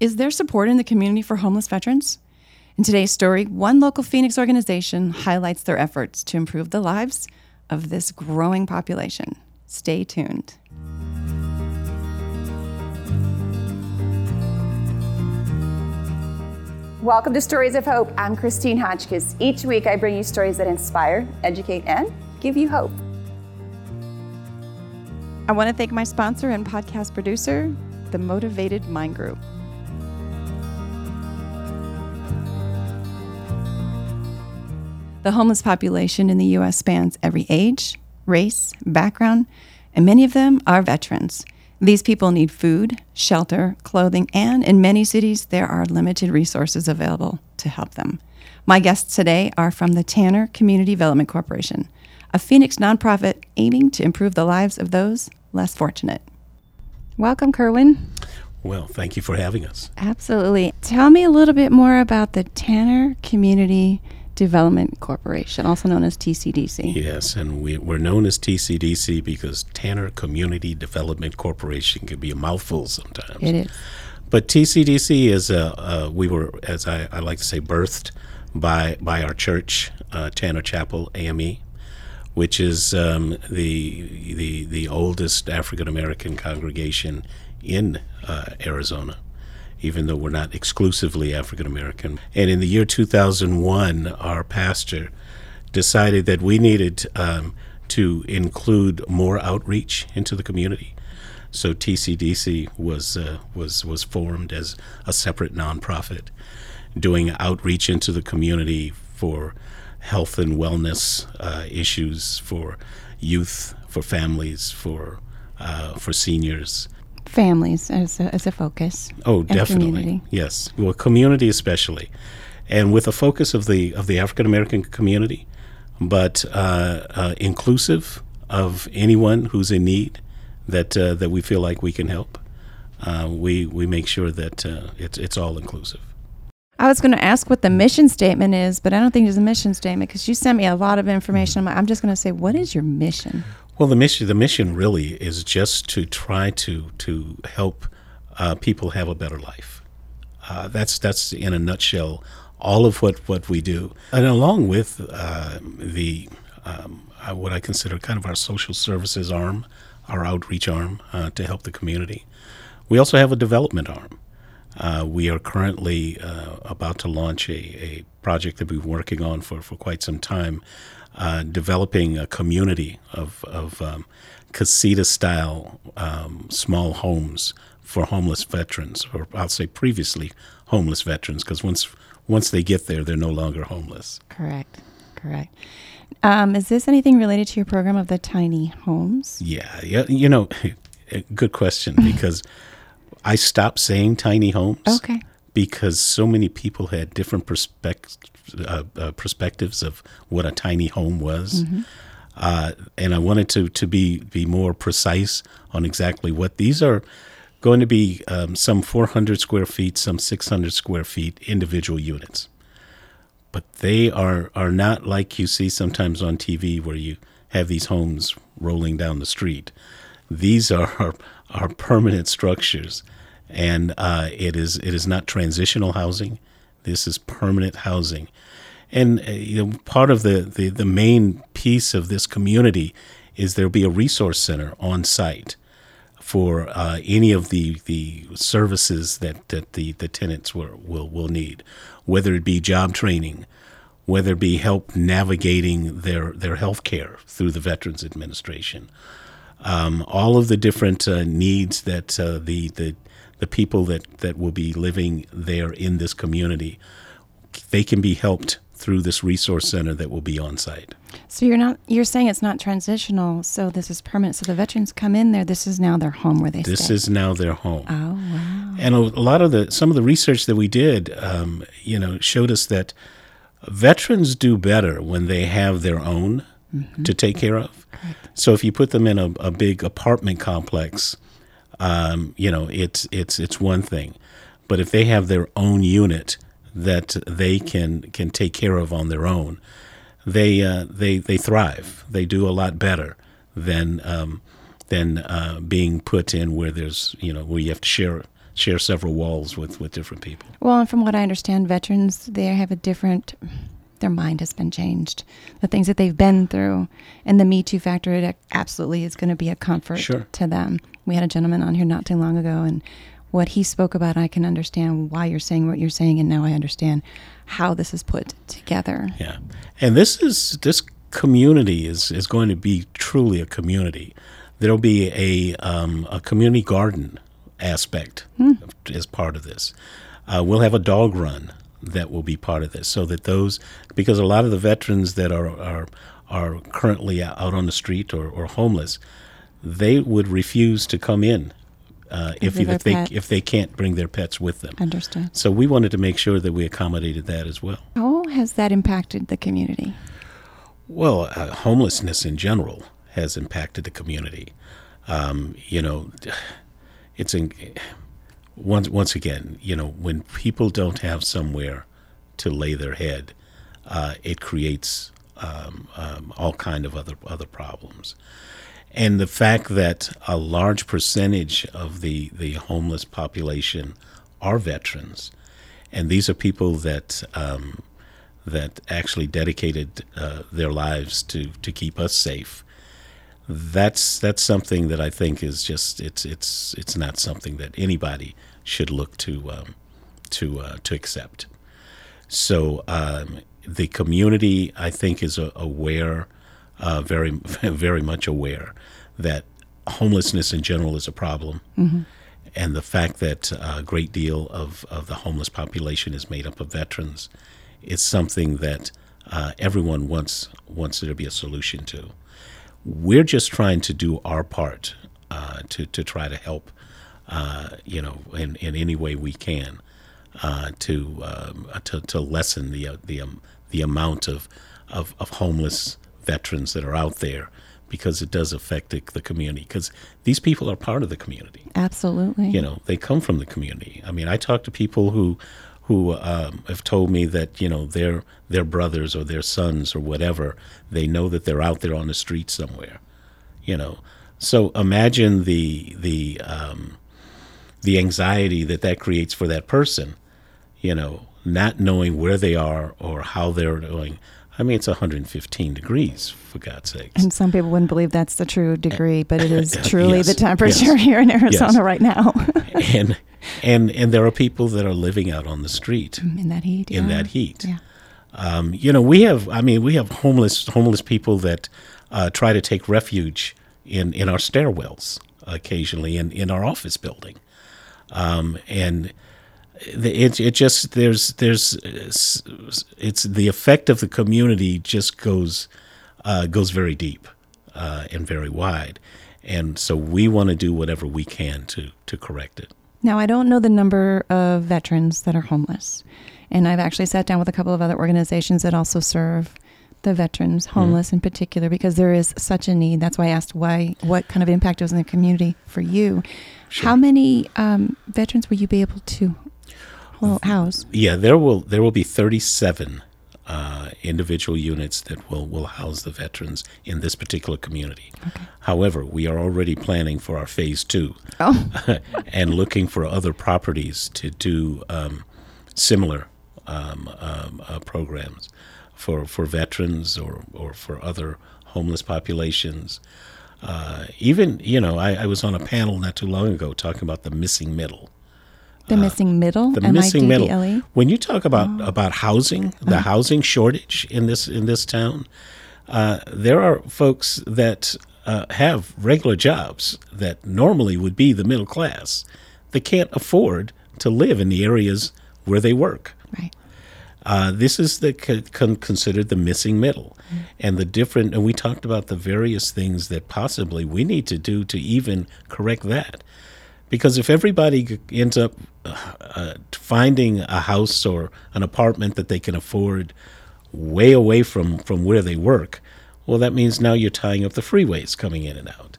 Is there support in the community for homeless veterans? In today's story, one local Phoenix organization highlights their efforts to improve the lives of this growing population. Stay tuned. Welcome to Stories of Hope. I'm Christine Hotchkiss. Each week I bring you stories that inspire, educate, and give you hope. I want to thank my sponsor and podcast producer, The Motivated Mind Group. The homeless population in the U.S. spans every age, race, background, and many of them are veterans. These people need food, shelter, clothing, and in many cities, there are limited resources available to help them. My guests today are from the Tanner Community Development Corporation, a Phoenix nonprofit aiming to improve the lives of those less fortunate. Welcome, Kerwin. Well, thank you for having us. Absolutely. Tell me a little bit more about the Tanner Community Development Corporation, also known as TCDC. Yes, and we're known as TCDC because Tanner Community Development Corporation can be a mouthful sometimes. It is. But TCDC is, we were, as I like to say, birthed by our church, Tanner Chapel A.M.E., which is the oldest African-American congregation in Arizona, even though we're not exclusively African-American. And in the year 2001, our pastor decided that we needed to include more outreach into the community. So TCDC was formed as a separate nonprofit, doing outreach into the community for health and wellness issues, for youth, for families, for seniors. Families as a focus. Oh, definitely. Community. Yes. Well, community especially, and with a focus of the African American community, but inclusive of anyone who's in need that we feel like we can help. We make sure that it's all inclusive. I was going to ask what the mission statement is, but I don't think there's a mission statement because you sent me a lot of information. I'm just going to say, what is your mission? Well, the mission really is just to try to help people have a better life. That's in a nutshell all of what we do, and along with what I consider kind of our social services arm, our outreach arm to help the community. We also have a development arm. We are currently about to launch a project that we've been working on for quite some time. Developing a community of casita-style small homes for homeless veterans, or I'll say previously homeless veterans, because once they get there, they're no longer homeless. Correct. Is this anything related to your program of the tiny homes? Yeah. You know, good question, because I stopped saying tiny homes. Okay. Because so many people had different perspectives of what a tiny home was. Mm-hmm. And I wanted to be more precise on exactly what these are going to be, some 400 square feet, some 600 square feet individual units. But they are not like you see sometimes on TV where you have these homes rolling down the street. These are permanent structures. And it is not transitional housing. This is permanent housing. And part of the main piece of this community is there'll be a resource center on site for any of the services that the tenants will need, whether it be job training, whether it be help navigating their health care through the Veterans Administration. All of the different needs that the people that will be living there in this community, they can be helped through this resource center that will be on site. So you're saying it's not transitional, so this is permanent. So the veterans come in there, this is now their home where they stay. This is now their home. Oh, wow. And a lot of some of the research that we did, showed us that veterans do better when they have their own to take care of. Correct. So if you put them in a big apartment complex, it's one thing, but if they have their own unit that they can take care of on their own, they thrive. They do a lot better than being put in where you have to share share several walls with different people. Well, and from what I understand, veterans, they have a different, their mind has been changed. The things that they've been through and the Me Too factor, it absolutely is going to be a comfort to them. We had a gentleman on here not too long ago, and what he spoke about, I can understand why you're saying what you're saying, and now I understand how this is put together. Yeah. And this community is going to be truly a community. There'll be a community garden aspect as part of this. We'll have a dog run that will be part of this, so that those, because a lot of the veterans that are currently out on the street or homeless, they would refuse to come in if they can't bring their pets with them. Understood. So we wanted to make sure that we accommodated that as well. How has that impacted the community? Well, homelessness in general has impacted the community. It's once again, when people don't have somewhere to lay their head, it creates all kind of other problems. And the fact that a large percentage of the homeless population are veterans, and these are people that that actually dedicated their lives to keep us safe. That's something that I think is just it's not something that anybody should look to accept. So the community, I think, is aware, very very much aware, that homelessness in general is a problem, and the fact that a great deal of the homeless population is made up of veterans is something that everyone wants there to be a solution to. We're just trying to do our part to try to help, in any way we can, to lessen the amount of homeless veterans that are out there, because it does affect the community. Because these people are part of the community. Absolutely. They come from the community. I mean, I talk to people who have told me that their brothers or their sons or whatever, they know that they're out there on the street somewhere, So imagine the anxiety that creates for that person, not knowing where they are or how they're doing. I mean, it's 115 degrees, for God's sake. And some people wouldn't believe that's the true degree, but it is truly the temperature here in Arizona right now. And there are people that are living out on the street in that heat. Yeah. We have homeless people that try to take refuge in our stairwells occasionally, in our office building, and it just it's the effect of the community just goes very deep and very wide, and so we want to do whatever we can to correct it. Now, I don't know the number of veterans that are homeless, and I've actually sat down with a couple of other organizations that also serve the veterans, homeless in particular, because there is such a need. That's why I asked what kind of impact it was in the community for you. Sure. How many veterans will you be able to house? Yeah, there will be 37 individual units that will house the veterans in this particular community. Okay. However, we are already planning for our phase 2 and looking for other properties to do similar programs for veterans or for other homeless populations. I was on a panel not too long ago talking about the missing middle. The missing middle? The missing middle. When you talk about housing, the housing shortage in this town, there are folks that have regular jobs that normally would be the middle class. They can't afford to live in the areas where they work. Right. This is considered the missing middle. Mm-hmm. And we talked about the various things that possibly we need to do to even correct that. Because if everybody ends up finding a house or an apartment that they can afford way away from where they work, well, that means now you're tying up the freeways coming in and out.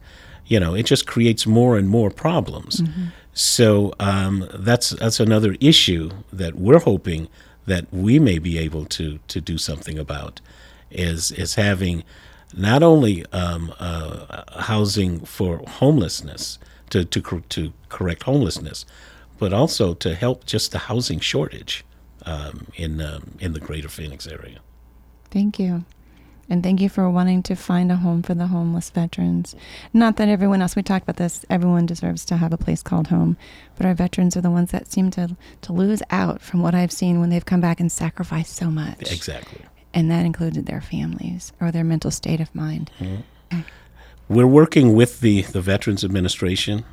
It just creates more and more problems. Mm-hmm. So that's another issue that we're hoping that we may be able to do something about, is having not only housing for homelessness, to correct homelessness, but also to help just the housing shortage in the greater Phoenix area. Thank you. And thank you for wanting to find a home for the homeless veterans. Not that everyone else, we talk about this, everyone deserves to have a place called home, but our veterans are the ones that seem to lose out from what I've seen when they've come back and sacrificed so much. Exactly. And that included their families or their mental state of mind. Mm-hmm. We're working with the Veterans Administration,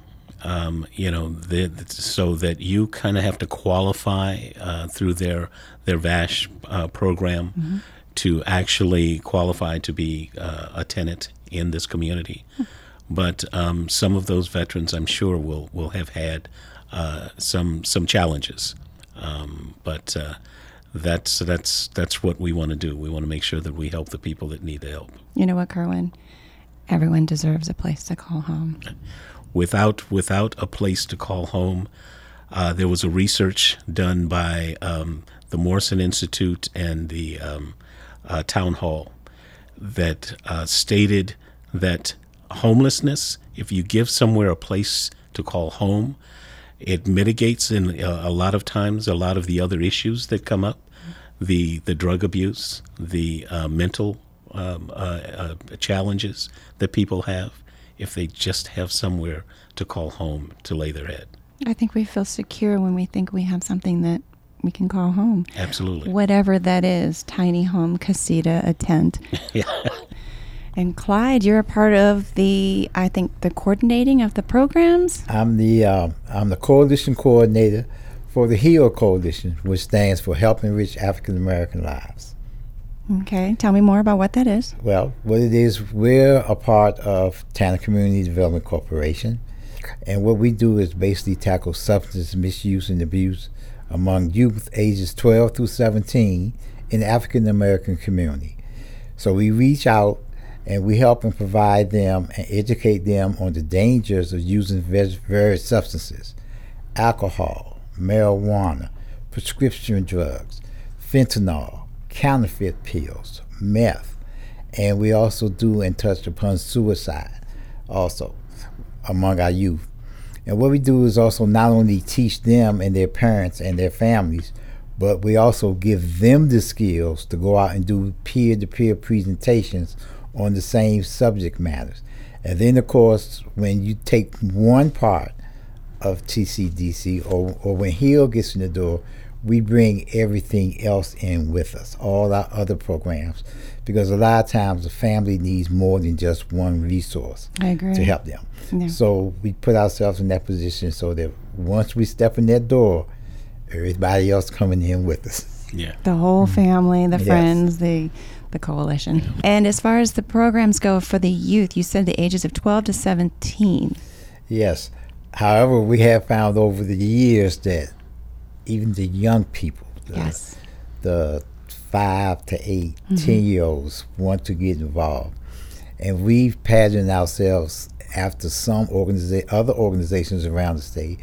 so that you kind of have to qualify through their VASH program. Mm-hmm. To actually qualify to be a tenant in this community. But some of those veterans, I'm sure, will have had some challenges. But that's what we want to do. We want to make sure that we help the people that need the help. You know what, Kerwin? Everyone deserves a place to call home. Without a place to call home, there was a research done by the Morrison Institute and the town hall that stated that homelessness, if you give somewhere a place to call home, it mitigates in a lot of times a lot of the other issues that come up, the drug abuse, the mental challenges that people have, if they just have somewhere to call home to lay their head. I think we feel secure when we think we have something that we can call home. Absolutely. Whatever that is, tiny home, casita, a tent. Yeah. And Clyde, you're a part of the coordinating of the programs? I'm the coalition coordinator for the HEAL Coalition, which stands for Helping Enrich African American Lives. Okay. Tell me more about what that is. Well, what it is, we're a part of Tanner Community Development Corporation, and what we do is basically tackle substance misuse and abuse among youth ages 12 through 17 in the African American community. So we reach out and we help and provide them and educate them on the dangers of using various substances, alcohol, marijuana, prescription drugs, fentanyl, counterfeit pills, meth, and we also do and touch upon suicide also among our youth. And what we do is also not only teach them and their parents and their families, but we also give them the skills to go out and do peer-to-peer presentations on the same subject matters. And then, of course, when you take one part of TCDC or when HEAL gets in the door, we bring everything else in with us, all our other programs, because a lot of times the family needs more than just one resource to help them. Yeah. So we put ourselves in that position so that once we step in that door, everybody else coming in with us. Yeah. The whole family, the friends, the coalition. Yeah. And as far as the programs go for the youth, you said the ages of 12 to 17. Yes. However, we have found over the years that even the young people, the 5 to 8, mm-hmm. 10-year-olds want to get involved. And we've patterned ourselves after some other organizations around the state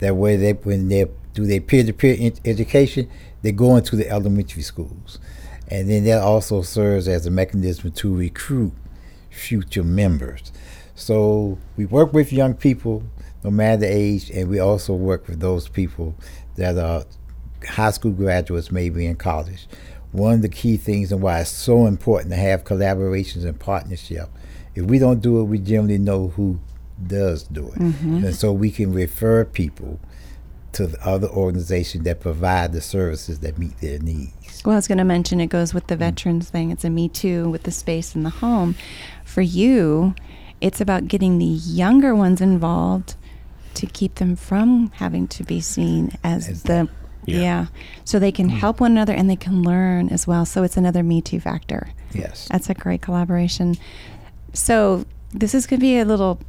that when they do their peer-to-peer education, they go into the elementary schools. And then that also serves as a mechanism to recruit future members. So we work with young people, no matter the age, and we also work with those people that are high school graduates, maybe in college. One of the key things and why it's so important to have collaborations and partnership. If we don't do it, we generally know who does do it. Mm-hmm. And so we can refer people to the other organizations that provide the services that meet their needs. Well, I was going to mention it goes with the veterans thing. It's a Me Too with the space and the home. For you, it's about getting the younger ones involved to keep them from having to be seen as the... Yeah. So they can help one another and they can learn as well. So it's another Me Too factor. Yes. That's a great collaboration. So this is going to be a little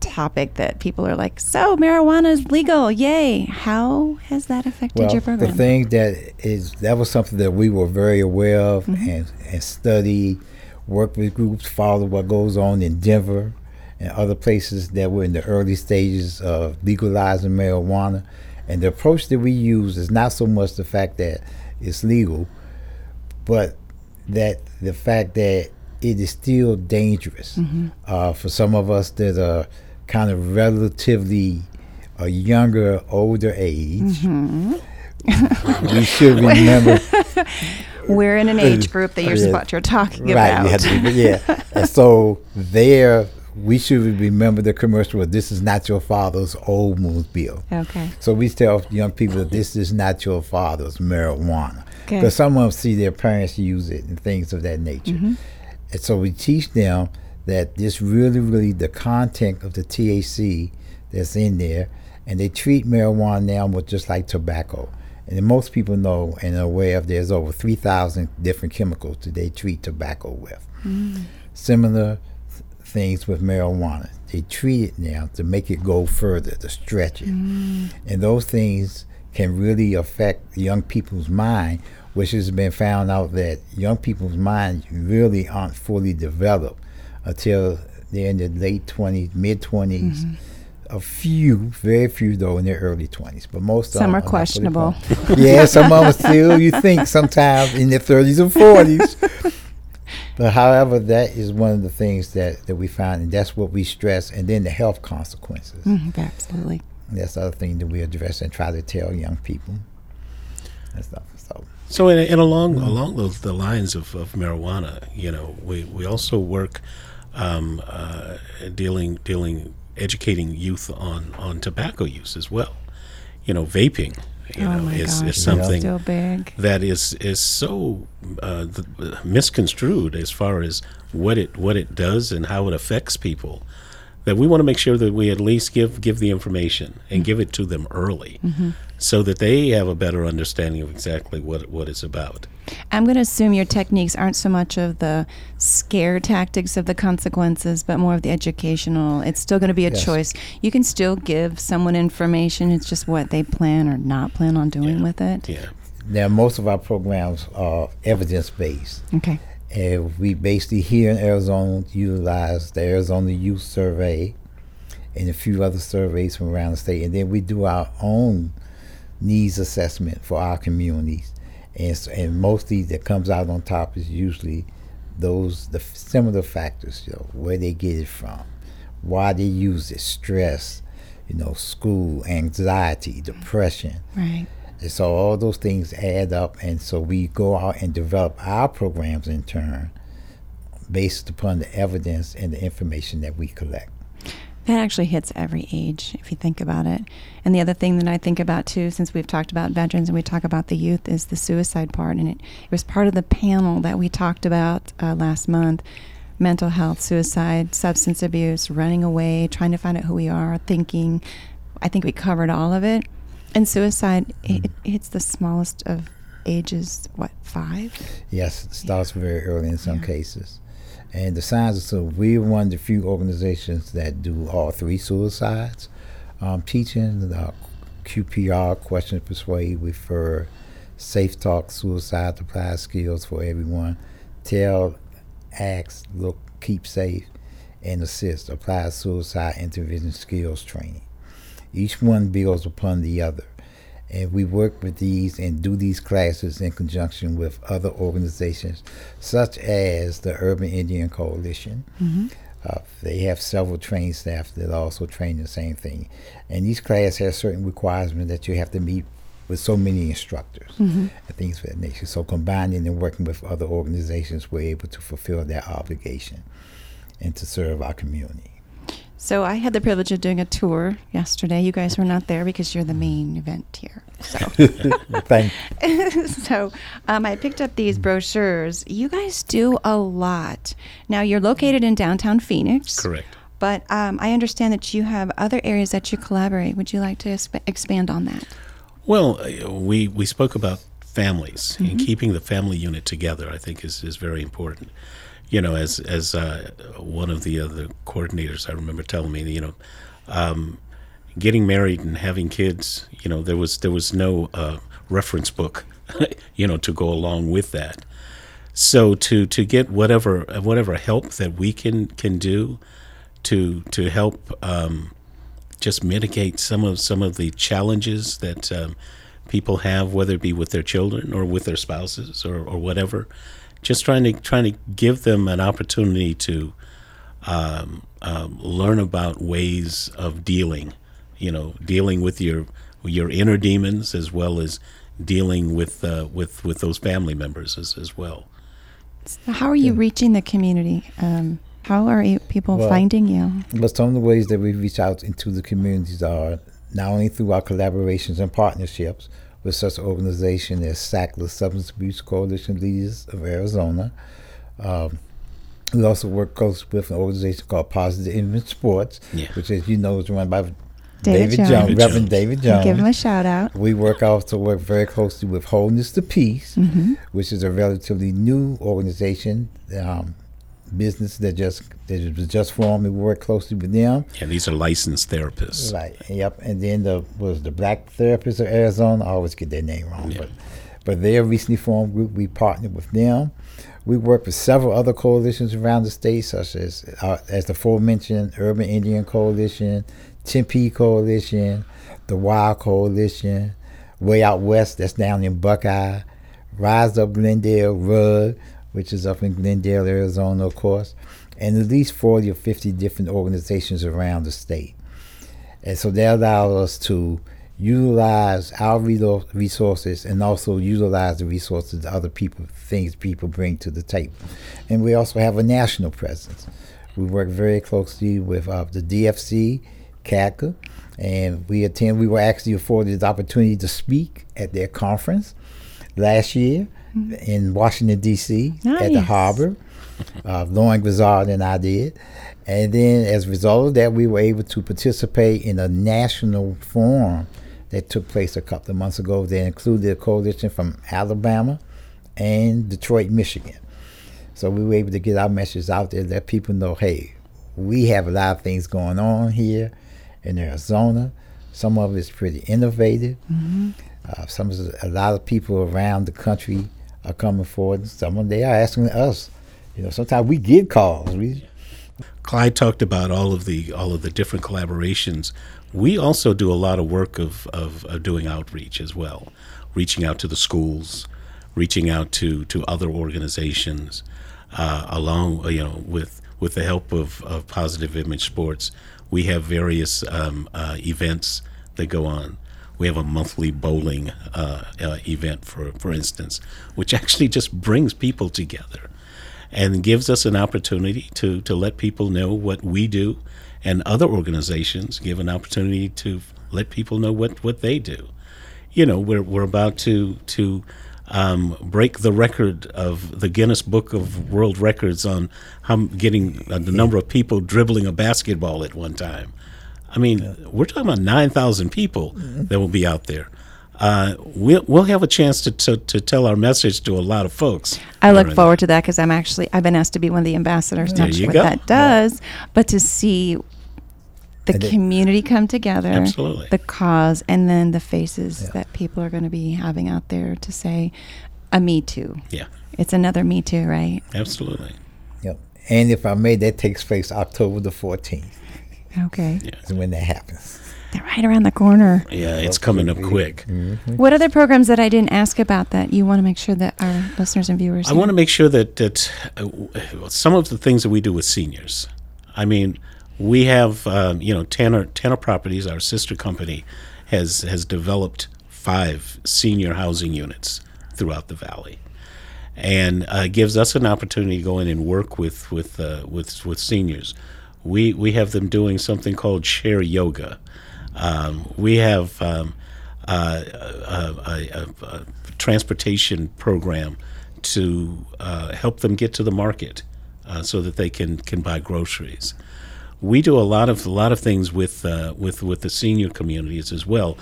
topic that people are like, so marijuana is legal, yay. How has that affected your program? The thing that was something that we were very aware of, mm-hmm. and studied, worked with groups, followed what goes on in Denver and other places that were in the early stages of legalizing marijuana. And the approach that we use is not so much the fact that it's legal, but that the fact that it is still dangerous. Mm-hmm. For some of us that are kind of relatively a younger, older age, we should remember. We're in an age group that you're what you're talking about. Right, and so there, we should remember the commercial, this is not your father's Oldsmobile. Okay. So we tell young people, this is not your father's marijuana. Because some of them see their parents use it and things of that nature. And so we teach them that this really, really, the content of the THC that's in there, and they treat marijuana now with just like tobacco. And most people know and are aware of there's over 3,000 different chemicals that they treat tobacco with. Similar things with marijuana. They treat it now to make it go further, to stretch it. And those things can really affect young people's mind, which has been found out that young people's minds really aren't fully developed until they're in their late 20s, mid-20s. A few, very few though, in their early 20s, but most of them are questionable. Yeah, some of them still, you think, sometimes in their 30s and 40s. But however, that is one of the things that we find, and that's what we stress, and then the health consequences. Absolutely. And that's the other thing that we address and try to tell young people. And stuff. So and along the lines of marijuana, you know, we also work educating youth on tobacco use as well. You know, vaping, is something that is so misconstrued as far as what it does and how it affects people, that we want to make sure that we at least give the information and give it to them early, so that they have a better understanding of exactly what it's about. I'm going to assume your techniques aren't so much of the scare tactics of the consequences, but more of the educational. It's still going to be a choice. You can still give someone information. It's just what they plan or not plan on doing with it. Yeah. Now, most of our programs are evidence-based. Okay. And we basically here in Arizona utilize the Arizona Youth Survey and a few other surveys from around the state. And then we do our own needs assessment for our communities. And mostly that comes out on top is usually the similar factors, where they get it from, why they use it, stress, school, anxiety, depression. Right. And so all those things add up, and so we go out and develop our programs in turn based upon the evidence and the information that we collect. That actually hits every age if you think about it. And the other thing that I think about too, since we've talked about veterans and we talk about the youth, is the suicide part. And it was part of the panel that we talked about last month. Mental health, suicide, substance abuse, running away, trying to find out who we are, thinking. I think we covered all of it. And suicide, it hits the smallest of ages, 5? Yes, it starts very early in some cases. And the signs, so we're one of the few organizations that do all 3 suicides, teaching, QPR, question, persuade, refer, safe talk, suicide, apply skills for everyone, tell, ask, look, keep safe, and assist, apply suicide intervention skills training. Each one builds upon the other. And we work with these and do these classes in conjunction with other organizations, such as the Urban Indian Coalition. They have several trained staff that also train the same thing. And these classes have certain requirements that you have to meet with so many instructors and things of that nature. So combining and working with other organizations, we're able to fulfill that obligation and to serve our community. So I had the privilege of doing a tour yesterday. You guys were not there because you're the main event here. So, I picked up these brochures. You guys do a lot. Now, you're located in downtown Phoenix. Correct. But I understand that you have other areas that you collaborate. Would you like to expand on that? Well, we spoke about families and keeping the family unit together, I think, is very important. You know, as one of the other coordinators, I remember telling me, getting married and having kids, there was no reference book, to go along with that. So to get whatever help that we can do to help just mitigate some of the challenges that people have, whether it be with their children or with their spouses or whatever. Just trying to give them an opportunity to learn about ways of dealing you know, dealing with your inner demons as well as dealing with those family members as well. So how are you reaching the community? How are people finding you? But some of the ways that we reach out into the communities are not only through our collaborations and partnerships with such organizations as SACLE, Substance Abuse Coalition Leaders of Arizona. We also work close with an organization called Positive Invent Sports, which, as you know, is run by David Jones. Reverend David Jones. Give him a shout out. We also work very closely with Wholeness to Peace, which is a relatively new organization, business that was just formed. We work closely with them. Yeah, these are licensed therapists. Right. Yep. And then the Black Therapists of Arizona. I always get their name wrong, but they're a recently formed group. We partnered with them. We work with several other coalitions around the state, such as the aforementioned Urban Indian Coalition, Tempe Coalition, the Wild Coalition, way out west, that's down in Buckeye, Rise Up Glendale, Rudd, which is up in Glendale, Arizona, of course, and at least 40 or 50 different organizations around the state. And so that allows us to utilize our resources and also utilize the resources of other people, things people bring to the table. And we also have a national presence. We work very closely with the DFC, CADCA, and we were actually afforded the opportunity to speak at their conference last year in Washington, D.C. At the Harbor. Lauren Grisard and I did. And then as a result of that, we were able to participate in a national forum that took place a couple of months ago that included a coalition from Alabama and Detroit, Michigan. So we were able to get our messages out there, let people know, hey, we have a lot of things going on here in Arizona. Some of it's pretty innovative. A lot of people around the country are coming forward, and some of them, they are asking us. You know, sometimes we get calls. Clyde talked about all of the different collaborations. We also do a lot of work of doing outreach as well, reaching out to the schools, reaching out to other organizations, along with the help of Positive Image Sports. We have various events that go on. We have a monthly bowling event, for instance, which actually just brings people together and gives us an opportunity to let people know what we do, and other organizations give an opportunity to let people know what they do. You know, we're about to break the record of the Guinness Book of World Records on how getting the number of people dribbling a basketball at one time. I mean, we're talking about 9,000 people that will be out there. We'll have a chance to tell our message to a lot of folks. I look forward to that because I've been asked to be one of the ambassadors. There you go. Not sure what that does, but to see the community come together, absolutely, the cause, and then the faces that people are going to be having out there to say a Me Too. Yeah, it's another Me Too, right? Absolutely. Yep. And if I may, that takes place October the 14th. Okay. Yeah. Is when that happens. They're right around the corner. Yeah, it's coming up quick. Mm-hmm. What other programs that I didn't ask about that you want to make sure that our listeners and viewers want to make sure that some of the things that we do with seniors. I mean, we have, Tanner Properties, our sister company, has developed 5 senior housing units throughout the valley, and gives us an opportunity to go in and work with seniors. We have them doing something called chair yoga. We have a transportation program to help them get to the market so that they can buy groceries. We do a lot of things with the senior communities as well,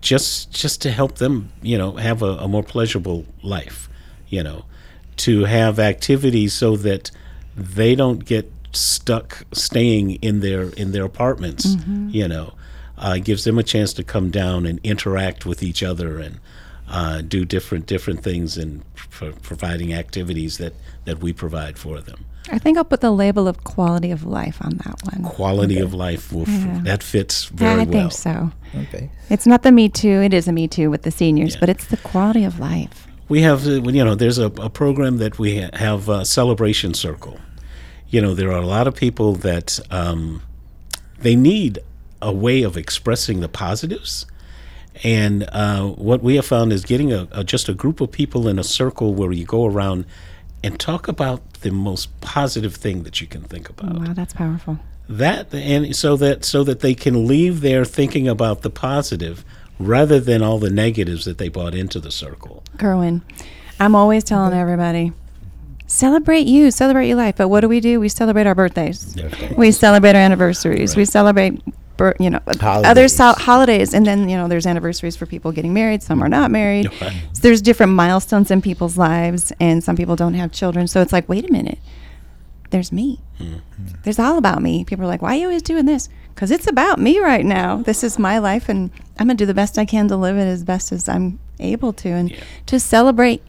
just to help them have a more pleasurable life, to have activities so that they don't get stuck staying in their apartments. Gives them a chance to come down and interact with each other and do different things, and providing activities that we provide for them. I think I'll put the label of quality of life on that one. Quality of life, that fits very well. I think so. Okay. It's not the Me Too. It is a Me Too with the seniors, but it's the quality of life. We have, there's a program that we have, Celebration Circle. There are a lot of people that they need a way of expressing the positives. And what we have found is getting just a group of people in a circle where you go around and talk about the most positive thing that you can think about. Wow, that's powerful. That, and so that they can leave there thinking about the positive rather than all the negatives that they brought into the circle. Kerwin, I'm always telling everybody, celebrate your life. But what do? We celebrate our birthdays. Okay. We celebrate our anniversaries. Right. We celebrate holidays. Holidays, and then there's anniversaries for people getting married. Some are not married. Okay. So there's different milestones in people's lives, and some people don't have children. So it's like, wait a minute, there's me. Mm-hmm. There's all about me. People are like, why are you always doing this? Because it's about me right now. This is my life, and I'm gonna do the best I can to live it as best as I'm able to, and to celebrate.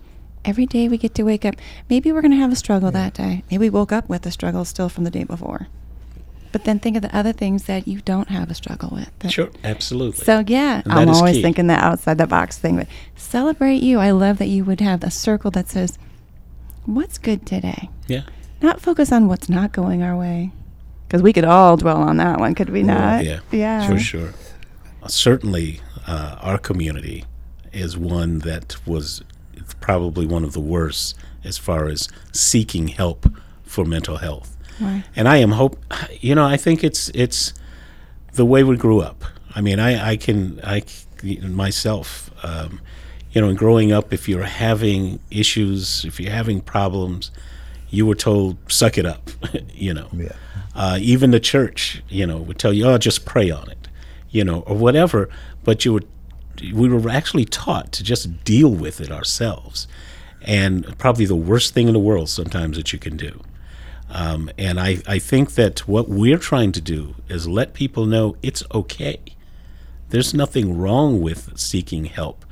Every day we get to wake up. Maybe we're gonna have a struggle that day. Maybe we woke up with a struggle still from the day before. But then think of the other things that you don't have a struggle with. Sure, absolutely. So, and I'm always thinking the outside the box thing. But celebrate you. I love that you would have a circle that says, what's good today? Yeah. Not focus on what's not going our way. Because we could all dwell on that one, could we not? Yeah. For sure. Certainly, our community is one that was probably one of the worst as far as seeking help for mental health. Right. And I am I think it's the way we grew up. I mean, I myself, in growing up, if you're having issues, if you're having problems, you were told, suck it up, Yeah. Even the church, would tell you, just pray on it, or whatever. But we were actually taught to just deal with it ourselves. And probably the worst thing in the world sometimes that you can do. And I think that what we're trying to do is let people know it's okay. There's nothing wrong with seeking help.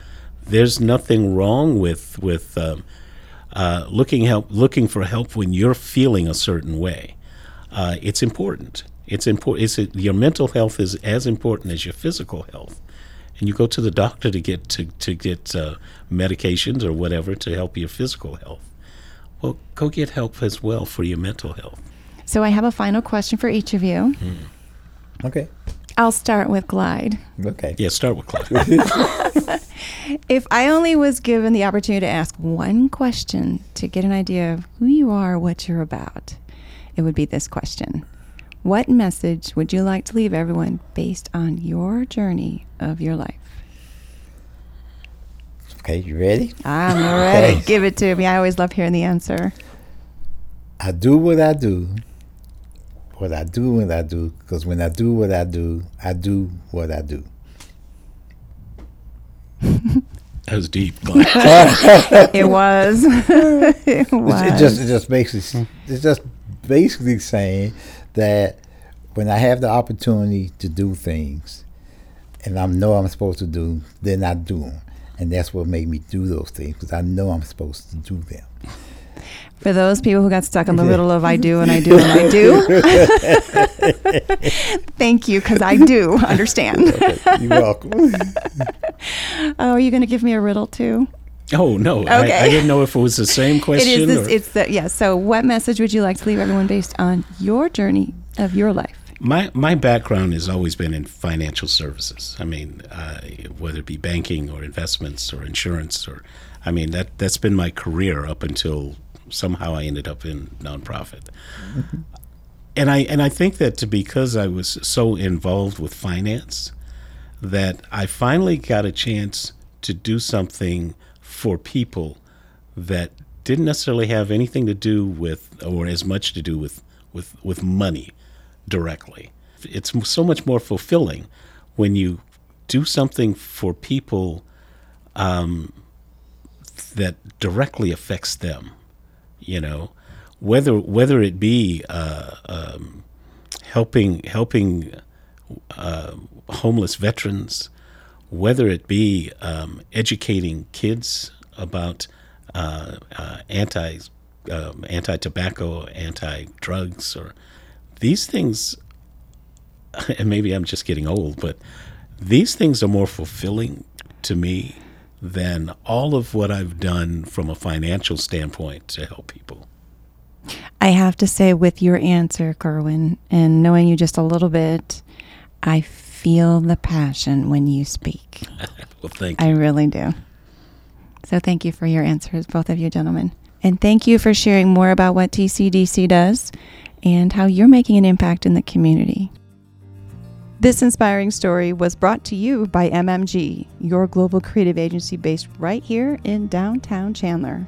There's nothing wrong with looking for help when you're feeling a certain way. It's important. Your mental health is as important as your physical health. And you go to the doctor to get medications or whatever to help your physical health. Well, go get help as well for your mental health. So I have a final question for each of you. Mm. Okay. I'll start with Clyde. Okay. Yeah, start with Clyde. If I only was given the opportunity to ask one question to get an idea of who you are, what you're about, it would be this question. What message would you like to leave everyone based on your journey of your life? Okay, you ready? I'm ready. Okay. Give it to me. I always love hearing the answer. I do what I do. What I do when I do. Because when I do what I do, I do what I do. That was deep. It was. It's just basically saying that when I have the opportunity to do things and I know I'm supposed to do, then I do them. And that's what made me do those things, because I know I'm supposed to do them. For those people who got stuck in the middle of I do and I do and I do, thank you, because I do understand. Okay, you're welcome. Oh, are you going to give me a riddle too? Oh, no. Okay. I didn't know if it was the same question. It is. So what message would you like to leave everyone based on your journey of your life? My background has always been in financial services. I mean, whether it be banking or investments or insurance, that's been my career up until somehow I ended up in nonprofit. Mm-hmm. And I think that because I was so involved with finance, that I finally got a chance to do something for people that didn't necessarily have anything to do with, or as much to do with money directly. It's so much more fulfilling when you do something for people that directly affects them, whether it be helping homeless veterans, whether it be educating kids about anti-tobacco, anti-drugs, or these things, and maybe I'm just getting old, but these things are more fulfilling to me than all of what I've done from a financial standpoint to help people. I have to say, with your answer, Kerwin, and knowing you just a little bit, I feel the passion when you speak. Well, thank you. I really do. So thank you for your answers, both of you gentlemen. And thank you for sharing more about what TCDC does and how you're making an impact in the community. This inspiring story was brought to you by MMG, your global creative agency based right here in downtown Chandler.